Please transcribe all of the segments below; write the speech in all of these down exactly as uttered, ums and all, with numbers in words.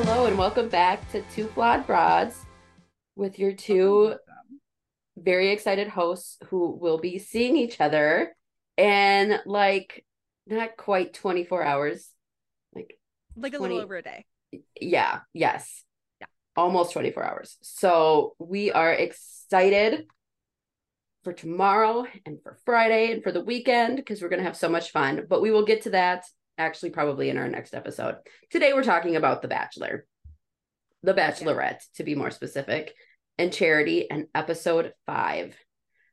Hello and welcome back to Two Flawed Broads with your two very excited hosts who will be seeing each other in like not quite twenty-four hours. Like like a twenty, little over a day. Yeah, yes. Yeah. Almost twenty-four hours. So we are excited for tomorrow and for Friday and for the weekend because we're going to have so much fun, but we will get to that actually probably in our next episode. Today we're talking about The Bachelor, The Bachelorette to be more specific, and Charity and episode five.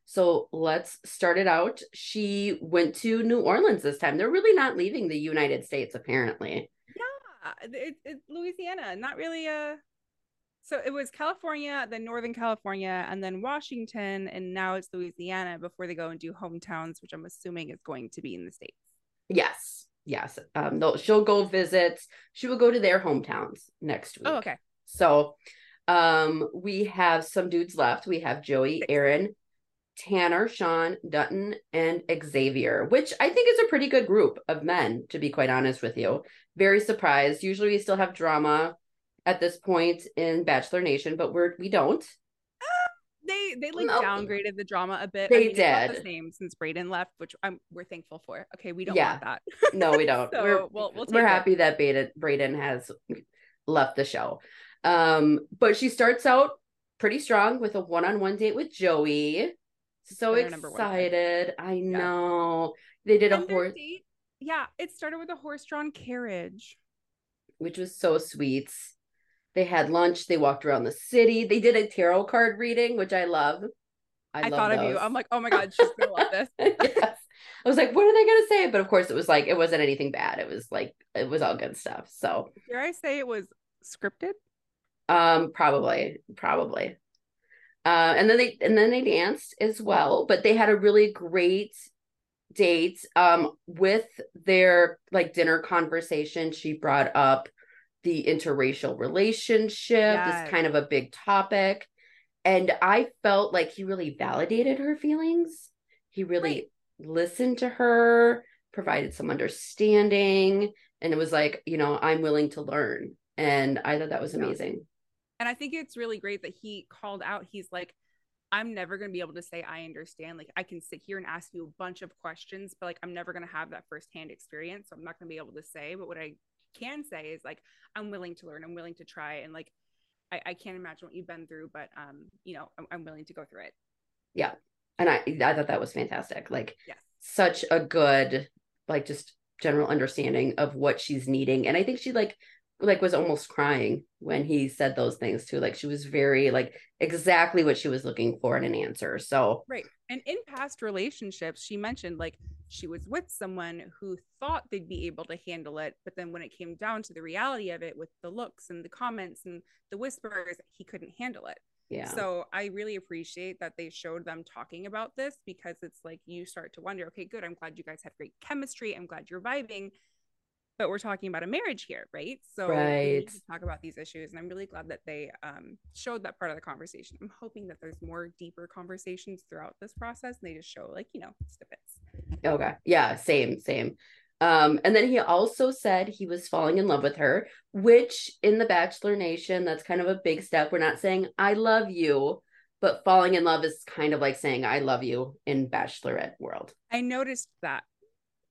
So let's start it out. She went to New Orleans this time. They're really not leaving the United States apparently. Yeah, it, it, Louisiana, not really a... So it was California, then Northern California, and then Washington, and now it's Louisiana before they go and do hometowns, which I'm assuming is going to be in the States. Yes. Yes. Um, she'll go visit. She will go to their hometowns next week. Oh, okay. So um, we have some dudes left. We have Joey, Aaron, Tanner, Sean, Dutton, and Xavier, which I think is a pretty good group of men, to be quite honest with you. Very surprised. Usually we still have drama at this point in Bachelor Nation, but we're, we don't. They they like no. downgraded the drama a bit. They I mean, did it's the same since Brayden left, which I'm we're thankful for. Okay, we don't yeah. want that. No, we don't. so we're we'll, we'll take we're it. happy that Brayden Brayden has left the show. Um, but she starts out pretty strong with a one-on-one date with Joey. So They're excited! I yeah. know they did and a horse. Date, yeah, it started with a horse-drawn carriage, which was so sweet. They had lunch. They walked around the city. They did a tarot card reading, which I love. I, I love thought those. of you. I'm like, oh my God, she's going to love this. Yes. I was like, what are they going to say? But of course it was like, it wasn't anything bad. It was like, it was all good stuff. So. Dare I say it was scripted? Um, Probably, probably. Uh, and then they, and then they danced as well, but they had a really great date um, with their like dinner conversation. She brought up the interracial relationship, yes. is kind of a big topic. And I felt like he really validated her feelings. He really right. listened to her, provided some understanding. And it was like, you know, I'm willing to learn. And I thought that was amazing. And I think it's really great that he called out, he's like, I'm never going to be able to say, I understand. Like I can sit here and ask you a bunch of questions, but like, I'm never going to have that firsthand experience. So I'm not going to be able to say, but what I can say is like I'm willing to learn, I'm willing to try, and like I, I can't imagine what you've been through, but um you know I'm, I'm willing to go through it. Yeah, and I I thought that was fantastic. Like yes. such a good like just general understanding of what she's needing, and I think she like like was almost crying when he said those things too. Like she was very like exactly what she was looking for in an answer. So right. And in past relationships, she mentioned like she was with someone who thought they'd be able to handle it. But then when it came down to the reality of it with the looks and the comments and the whispers, he couldn't handle it. Yeah. So I really appreciate that they showed them talking about this because it's like you start to wonder, okay, good. I'm glad you guys have great chemistry. I'm glad you're vibing. But we're talking about a marriage here, right? So right. we need to talk about these issues. And I'm really glad that they um, showed that part of the conversation. I'm hoping that there's more deeper conversations throughout this process. And they just show like, you know, snippets. Okay. Yeah. Same, same. Um, and then he also said he was falling in love with her, which in the Bachelor Nation, that's kind of a big step. We're not saying I love you, but falling in love is kind of like saying I love you in Bachelorette world. I noticed that.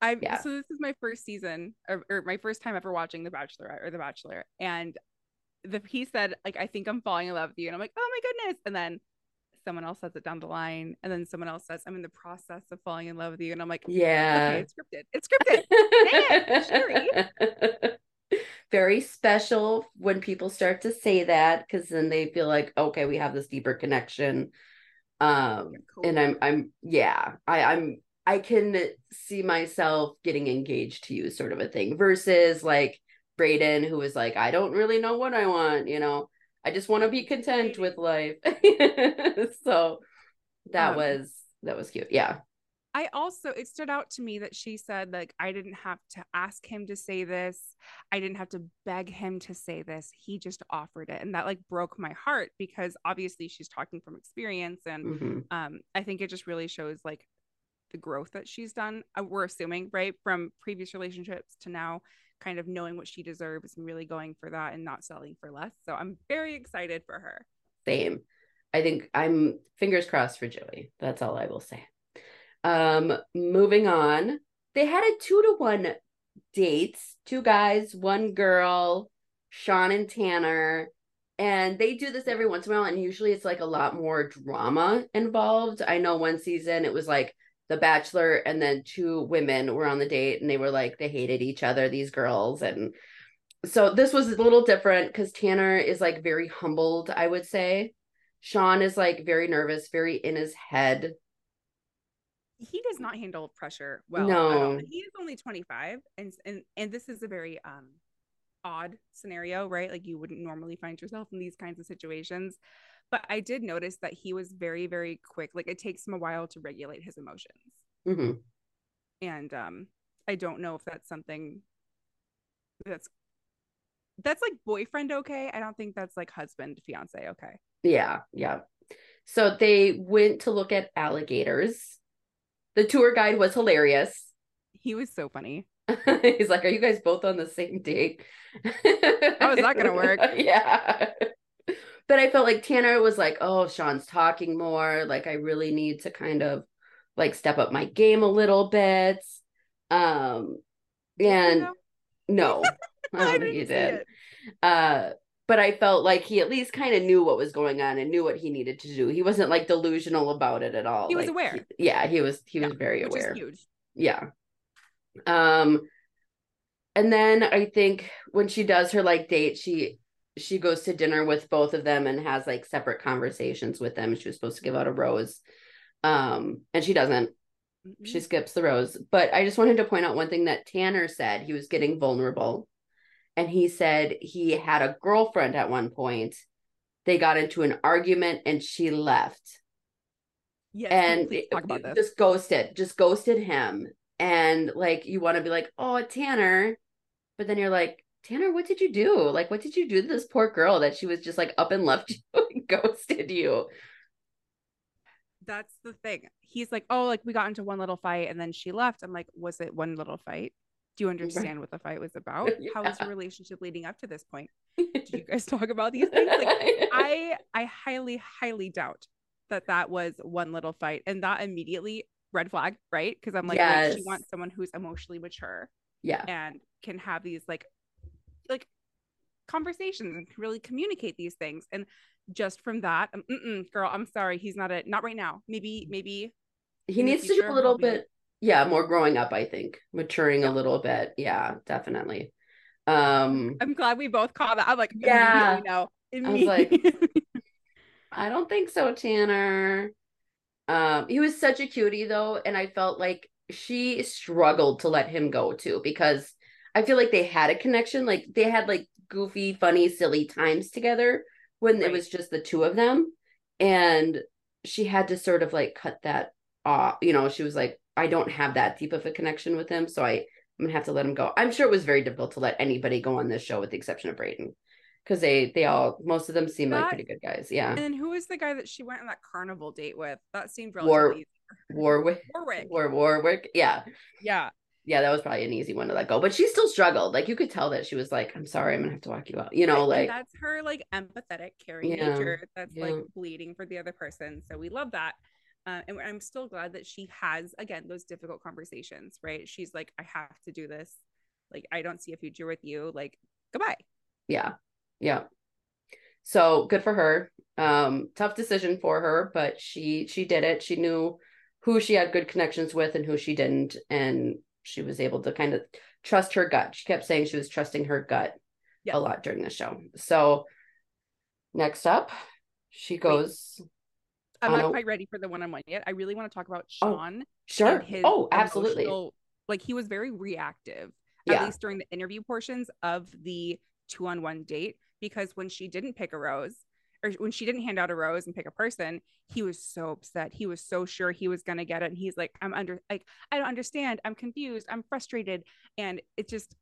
I've, yeah. So this is my first season or, or my first time ever watching The Bachelorette or The Bachelor. And the he said, like, I think I'm falling in love with you. And I'm like, oh my goodness. And then someone else says it down the line. And then someone else says, I'm in the process of falling in love with you. And I'm like, yeah, okay, it's scripted. It's scripted. Dang it, Sherry. Very special when people start to say that, because then they feel like, okay, we have this deeper connection. Um, cool. And I'm, I'm, yeah, I, I'm, I can see myself getting engaged to you sort of a thing versus like Brayden, who was like, I don't really know what I want. You know, I just want to be content with life. So that um, was, that was cute. Yeah. I also, it stood out to me that she said like, I didn't have to ask him to say this. I didn't have to beg him to say this. He just offered it. And that like broke my heart because obviously she's talking from experience. And mm-hmm. um, I think it just really shows like, the growth that she's done, uh, we're assuming, right, from previous relationships to now. kind of knowing what she deserves and really going for that and not selling for less. So I'm very excited for her. Same. I think I'm fingers crossed for Joey. That's all I will say. Um, moving on. They had a two to one date, two guys, one girl, Sean and Tanner. And they do this every once in a while. And usually it's like a lot more drama involved. I know one season it was like The Bachelor and then two women were on the date and they were like, they hated each other, these girls. And so this was a little different because Tanner is like very humbled, I would say. Sean is like very nervous, very in his head. He does not handle pressure well. No. At all. He is only twenty-five. And, and, and this is a very um odd scenario, right? Like you wouldn't normally find yourself in these kinds of situations. But I did notice that he was very, very quick. Like it takes him a while to regulate his emotions. Mm-hmm. And um, I don't know if that's something that's, that's like boyfriend okay. I don't think that's like husband, fiance okay. Yeah, yeah. So they went to look at alligators. The tour guide was hilarious. He was so funny. He's like, are you guys both on the same date? How is that going to work? Yeah. But I felt like Tanner was like, oh, Sean's talking more. Like, I really need to kind of like step up my game a little bit. Um, and no, I don't think he did. Uh, but I felt like he at least kind of knew what was going on and knew what he needed to do. He wasn't like delusional about it at all. He was like, aware. He, yeah, he was. He yeah, was very aware. Which is huge. Yeah. Um, and then I think when she does her like date, she she goes to dinner with both of them and has like separate conversations with them. She was supposed to give out a rose, um, and she doesn't. Mm-hmm. She skips the rose. But I just wanted to point out one thing that Tanner said. He was getting vulnerable, and he said he had a girlfriend at one point. They got into an argument, and she left. Yes, and please talk about this. Just ghosted, just ghosted him. And like, you want to be like, oh, Tanner. But then you're like, Tanner, what did you do? Like, what did you do to this poor girl that she was just like up and left you and ghosted you? That's the thing. He's like, oh, like we got into one little fight and then she left. I'm like, was it one little fight? Do you understand what the fight was about? Yeah. How was your relationship leading up to this point? Did you guys talk about these things? Like, I, I highly, highly doubt that that was one little fight. And that immediately red flag, right? Because I'm like, yes. Like, she wants someone who's emotionally mature, yeah, and can have these like like conversations and really communicate these things. And just from that, I'm, mm-mm, girl, I'm sorry, he's not a not right now. Maybe maybe he needs future, to do a little bit, yeah, more growing up. I think maturing yeah. a little bit, yeah, definitely. Um, I'm glad we both caught that. I'm like, yeah, no, I was like, I don't think so, Tanner. Um, he was such a cutie though, and I felt like she struggled to let him go too, because I feel like they had a connection. Like they had like goofy, funny, silly times together when right. It was just the two of them, and she had to sort of like cut that off. You know, she was like, I don't have that deep of a connection with him, so I, I'm gonna have to let him go. I'm sure it was very difficult to let anybody go on this show with the exception of Brayden, because they they all, most of them seem that, like pretty good guys. Yeah. And then who was the guy that she went on that carnival date with? That seemed relatively easy. Warwick. Warwick. War, Warwick. Yeah. Yeah. Yeah, that was probably an easy one to let go. But she still struggled. Like you could tell that she was like, I'm sorry, I'm gonna have to walk you out. You know, and like that's her like empathetic, caring yeah, nature that's yeah. like bleeding for the other person. So we love that. Uh, and I'm still glad that she has, again, those difficult conversations, right? She's like, I have to do this. Like, I don't see a future with you. Like, goodbye. Yeah. Yeah. So good for her. Um, tough decision for her, but she, she did it. She knew who she had good connections with and who she didn't. And she was able to kind of trust her gut. She kept saying she was trusting her gut yep. a lot during the show. So next up, she goes. Wait. I'm not a... quite ready for the one-on-one yet. I really want to talk about Sean. Oh, sure. And his oh, absolutely. Like he was very reactive, at yeah. least during the interview portions of the two-on-one date, because when she didn't pick a rose or when she didn't hand out a rose and pick a person, he was so upset. He was so sure he was going to get it. And he's like, I'm under, like, I don't understand. I'm confused. I'm frustrated. And it just,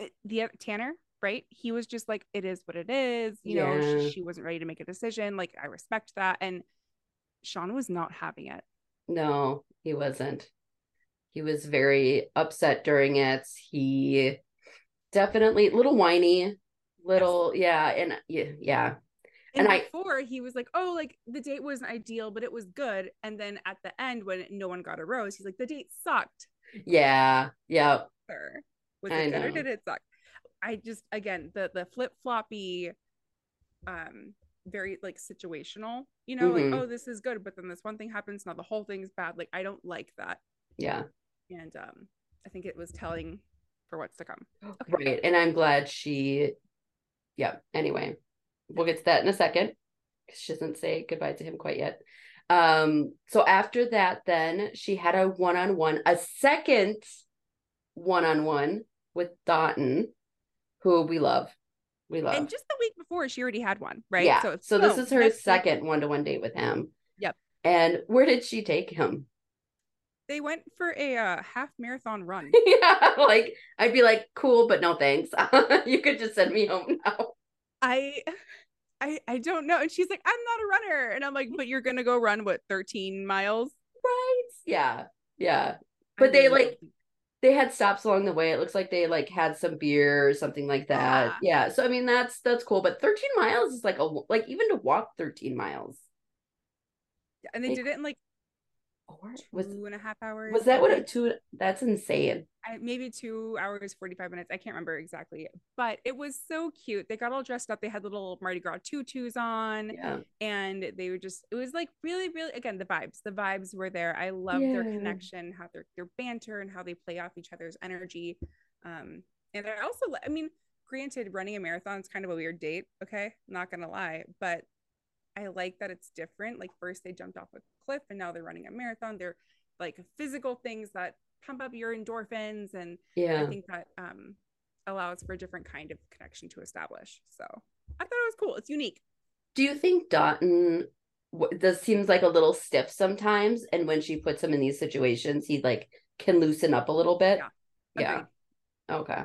it, the Tanner, right. He was just like, it is what it is. You yeah. know, she, she wasn't ready to make a decision. Like, I respect that. And Sean was not having it. No, he wasn't. He was very upset during it. He definitely, little whiny, little, yes. yeah, and yeah, yeah. And, and before I, he was like, oh, like the date wasn't ideal, but it was good. And then at the end, when no one got a rose, he's like, the date sucked. Yeah. Yeah. Was it good or did it suck? I just, again, the the flip floppy, um, very like situational, you know, mm-hmm. like, oh, this is good, but then this one thing happens, now the whole thing's bad. Like, I don't like that. Yeah. And um, I think it was telling for what's to come. Okay. Right. And I'm glad she, yeah. Anyway. We'll get to that in a second, because she doesn't say goodbye to him quite yet. Um, so after that, then she had a one-on-one, a second one-on-one with Dotun, who we love. We love. And just the week before, she already had one, right? Yeah. So, so this oh, is her second one-to-one date with him. Yep. And where did she take him? They went for a uh, half marathon run. Yeah. Like, I'd be like, cool, but no thanks. You could just send me home now. I, I, I don't know. And she's like, I'm not a runner. And I'm like, but you're going to go run what, thirteen miles? Right. Yeah. Yeah. But I they mean, like, they had stops along the way. It looks like they like had some beer or something like that. Yeah. yeah. So, I mean, that's, that's cool. But thirteen miles is like, a like even to walk thirteen miles. And they like, did it in like four, was, two and a half hours. Was that what it two? That's insane. I, maybe two hours, forty-five minutes. I can't remember exactly, but it was so cute. They got all dressed up. They had little Mardi Gras tutus on yeah. and they were just, it was like really, really, again, the vibes, the vibes were there. I love yeah. their connection, how their, their banter and how they play off each other's energy. Um, and I also, I mean, granted, running a marathon is kind of a weird date. Okay. I'm not going to lie, but I like that it's different. Like first they jumped off a cliff and now they're running a marathon. They're like physical things that pump up your endorphins, and yeah. I think that um allows for a different kind of connection to establish. So I thought it was cool. It's unique. Do you think Dotun this seems like a little stiff sometimes, and when she puts him in these situations he like can loosen up a little bit? Yeah, yeah. Okay.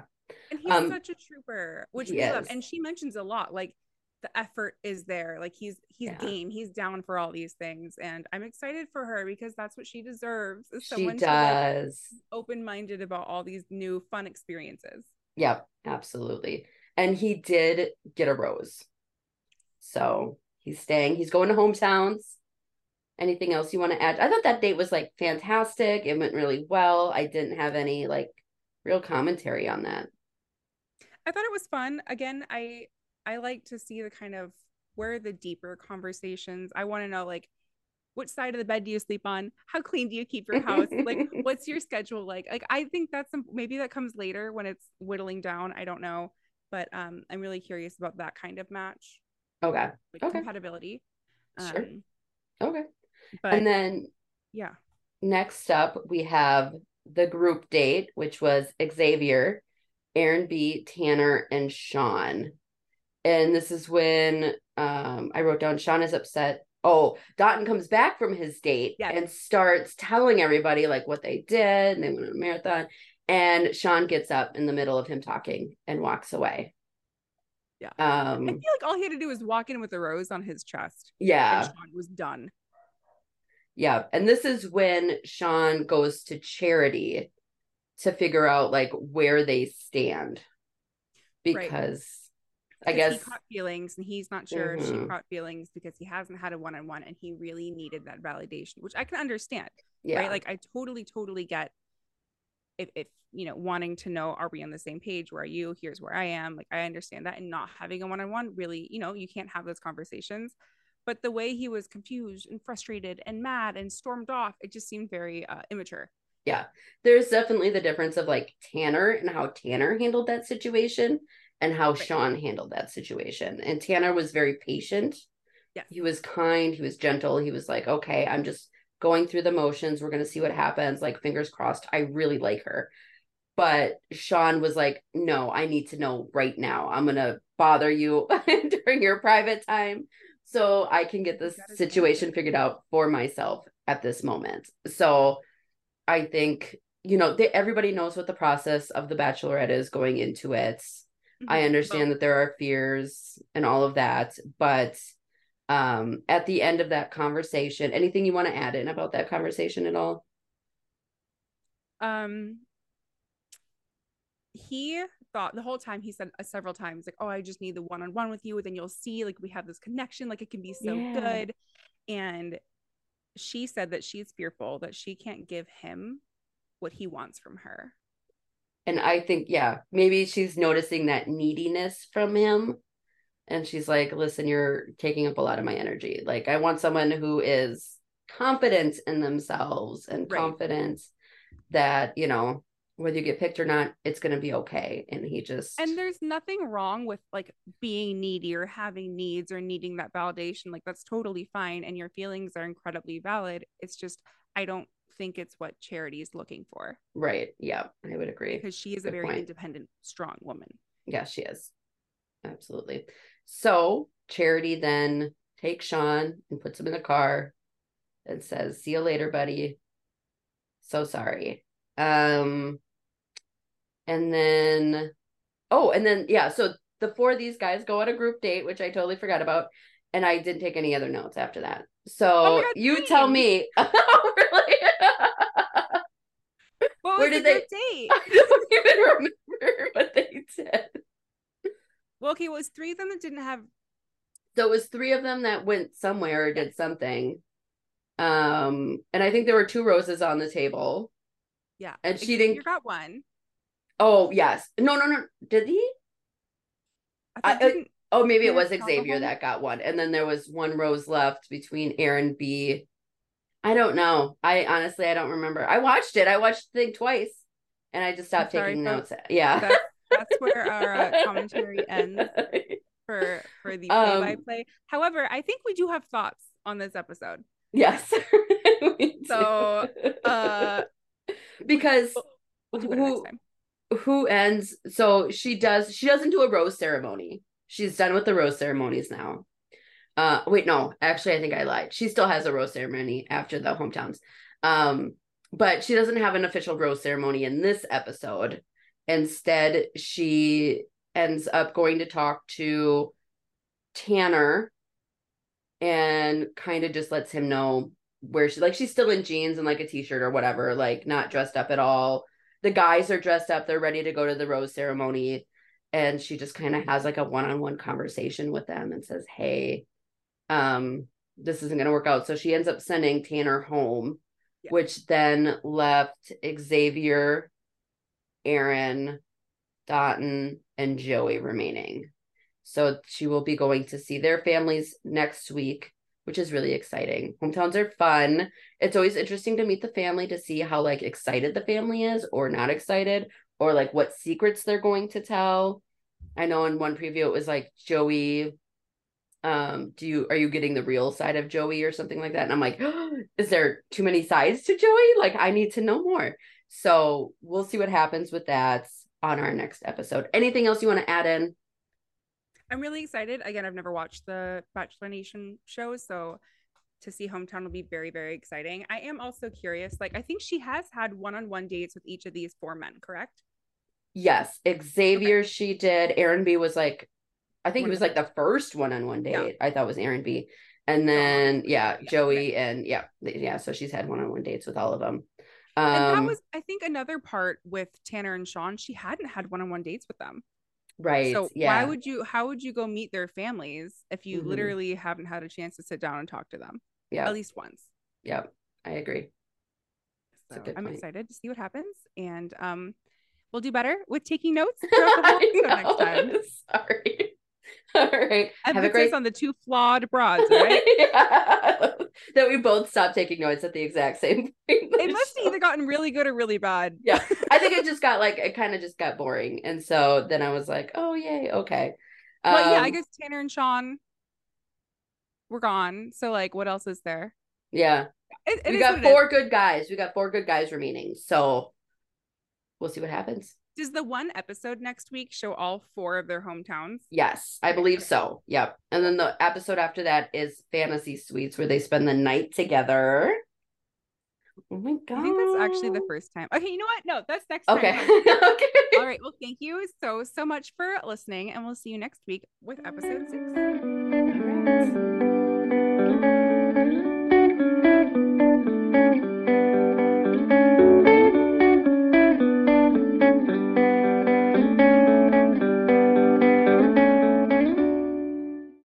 And he's um, such a trooper, which we is. love. And she mentions a lot like the effort is there, like he's he's yeah. game, he's down for all these things, and I'm excited for her because that's what she deserves, is someone she does to open-minded about all these new fun experiences. Yep, absolutely. And he did get a rose, so he's staying, he's going to hometowns. Anything else you want to add? I thought that date was like fantastic. It went really well. I didn't have any like real commentary on that. I thought it was fun. Again, I I like to see the kind of where the deeper conversations. I want to know, like, which side of the bed do you sleep on? How clean do you keep your house? Like, what's your schedule like? Like, I think that's some, maybe that comes later when it's whittling down. I don't know. But um, I'm really curious about that kind of match. Okay. Like okay. Compatibility. Sure. Um, okay. But, and then, yeah. Next up, we have the group date, which was Xavier, Aaron B., Tanner, and Sean. And this is when um, I wrote down Sean is upset. Oh, Dotun comes back from his date yes. and starts telling everybody like what they did and they went on a marathon. And Sean gets up in the middle of him talking and walks away. Yeah. Um, I feel like all he had to do was walk in with a rose on his chest. Yeah. And Sean was done. Yeah. And this is when Sean goes to Charity to figure out like where they stand. Because... Right. I guess he caught feelings and he's not sure mm-hmm. if she caught feelings because he hasn't had a one-on-one and he really needed that validation, which I can understand. Yeah. Right. Like I totally, totally get if, if, you know, wanting to know, are we on the same page? Where are you? Here's where I am. Like, I understand that. And not having a one-on-one really, you know, you can't have those conversations, but the way he was confused and frustrated and mad and stormed off, it just seemed very uh, immature. Yeah. There's definitely the difference of like Tanner and how Tanner handled that situation and how right. Sean handled that situation. And Tanner was very patient. Yeah. He was kind. He was gentle. He was like, okay, I'm just going through the motions. We're going to see what happens. Like, fingers crossed. I really like her. But Sean was like, no, I need to know right now. I'm going to bother you during your private time so I can get this situation figured out for myself at this moment. So I think, you know, they, everybody knows what the process of The Bachelorette is going into it. I understand that there are fears and all of that, but um, at the end of that conversation, anything you want to add in about that conversation at all? Um, he thought the whole time, he said uh, several times, like, oh, I just need the one-on-one with you, and then you'll see, like, we have this connection, like, it can be so yeah. good. And she said that she's fearful that she can't give him what he wants from her. And I think, yeah, maybe she's noticing that neediness from him. And she's like, listen, you're taking up a lot of my energy. Like, I want someone who is confident in themselves and right. confident that, you know, whether you get picked or not, it's going to be okay. And he just, and there's nothing wrong with like being needy or having needs or needing that validation. Like, that's totally fine. And your feelings are incredibly valid. It's just, I don't think it's what Charity is looking for. Right. Yeah, I would agree. Because she is Good a very point. independent, strong woman. Yeah, she is. Absolutely. So Charity then takes Sean and puts him in the car and says, see you later, buddy. So sorry. Um, and then, oh, and then, yeah. So the four of these guys go on a group date, which I totally forgot about. And I didn't take any other notes after that. So oh God, you please. tell me. Oh, really? What was Where did the they... date? I don't even remember what they did. Well, okay, well, it was three of them that didn't have. So it was three of them that went somewhere or did something. Um, and I think there were two roses on the table. Yeah. And she didn't. You got one. Oh, yes. No, no, no. Did he? I I, didn't... Oh, maybe it was Xavier that got one. And then there was one rose left between Aaron B. I don't know. I honestly, I don't remember. I watched it. I watched the thing twice. And I just stopped sorry, taking folks. notes. Yeah. That's- That's where our uh, commentary ends for for the play-by-play. Um, However, I think we do have thoughts on this episode. Yes. So, uh, because we'll, we'll who, who ends? So she does. She doesn't do a rose ceremony. She's done with the rose ceremonies now. Uh, wait, no. Actually, I think I lied. She still has a rose ceremony after the hometowns, um, but she doesn't have an official rose ceremony in this episode. Instead, she ends up going to talk to Tanner and kind of just lets him know where she, like, she's still in jeans and like a t-shirt or whatever, like not dressed up at all. The guys are dressed up. They're ready to go to the rose ceremony. And she just kind of has like a one-on-one conversation with them and says, hey, um, this isn't going to work out. So she ends up sending Tanner home, yeah. which then left Xavier, Aaron, Dotun, and Joey remaining. So she will be going to see their families next week, which is really exciting. Hometowns are fun. It's always interesting to meet the family to see how like excited the family is or not excited, or like what secrets they're going to tell. I know in one preview it was like, Joey, um, do you are you getting the real side of Joey or something like that? And I'm like, oh, is there too many sides to Joey? Like, I need to know more. So we'll see what happens with that on our next episode. Anything else you want to add in? I'm really excited. Again, I've never watched the Bachelor Nation show, so to see Hometown will be very, very exciting. I am also curious. Like, I think she has had one-on-one dates with each of these four men, correct? Yes. Xavier, okay. She did. Aaron B was like, I think one it was like the first one-on-one date. Yeah. I thought it was Aaron B. And then, yeah, yeah Joey okay. and yeah. Yeah. So she's had one-on-one dates with all of them. Um, and that was, I think, another part with Tanner and Sean. She hadn't had one-on-one dates with them. Right. So yeah. why would you, how would you go meet their families if you mm-hmm. literally haven't had a chance to sit down and talk to them? Yeah. At least once. Yeah. I agree. So I'm point. excited to see what happens. And um, we'll do better with taking notes throughout the whole next time. Sorry. All right. Emphasis have a great on the two flawed broads, right? Yeah. That we both stopped taking notes at the exact same point. It must have either gotten really good or really bad. Yeah. I think it just got like, it kind of just got boring. And so then I was like, oh, yay. Okay. Um, well, yeah, I guess Tanner and Sean were gone. So like, what else is there? Yeah. It, it we got four good guys. We got four good guys remaining. So we'll see what happens. Does the one episode next week show all four of their hometowns? Yes, I believe so. Yep. And then the episode after that is Fantasy Suites, where they spend the night together. Oh my God. I think that's actually the first time. Okay, you know what? No, that's next okay. time. Okay. All right. Well, thank you so, so much for listening. And we'll see you next week with episode six. All right.